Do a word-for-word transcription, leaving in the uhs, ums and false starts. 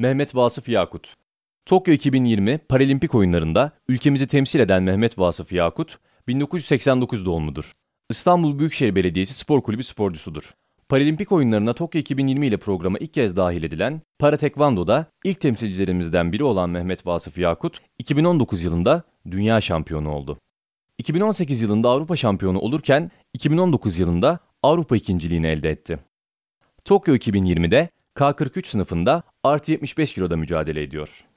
Mehmet Vasıf Yakut. Tokyo iki bin yirmi Paralimpik oyunlarında ülkemizi temsil eden Mehmet Vasıf Yakut, bin dokuz yüz seksen dokuz doğumludur. İstanbul Büyükşehir Belediyesi Spor Kulübü sporcusudur. Paralimpik oyunlarına Tokyo iki bin yirmi ile programa ilk kez dahil edilen Para Tekvando'da ilk temsilcilerimizden biri olan Mehmet Vasıf Yakut, iki bin on dokuz yılında dünya şampiyonu oldu. iki bin on sekiz yılında Avrupa şampiyonu olurken, iki bin on dokuz yılında Avrupa ikinciliğini elde etti. Tokyo iki bin yirmi'de K kırk üç sınıfında artı yetmiş beş kiloda mücadele ediyor.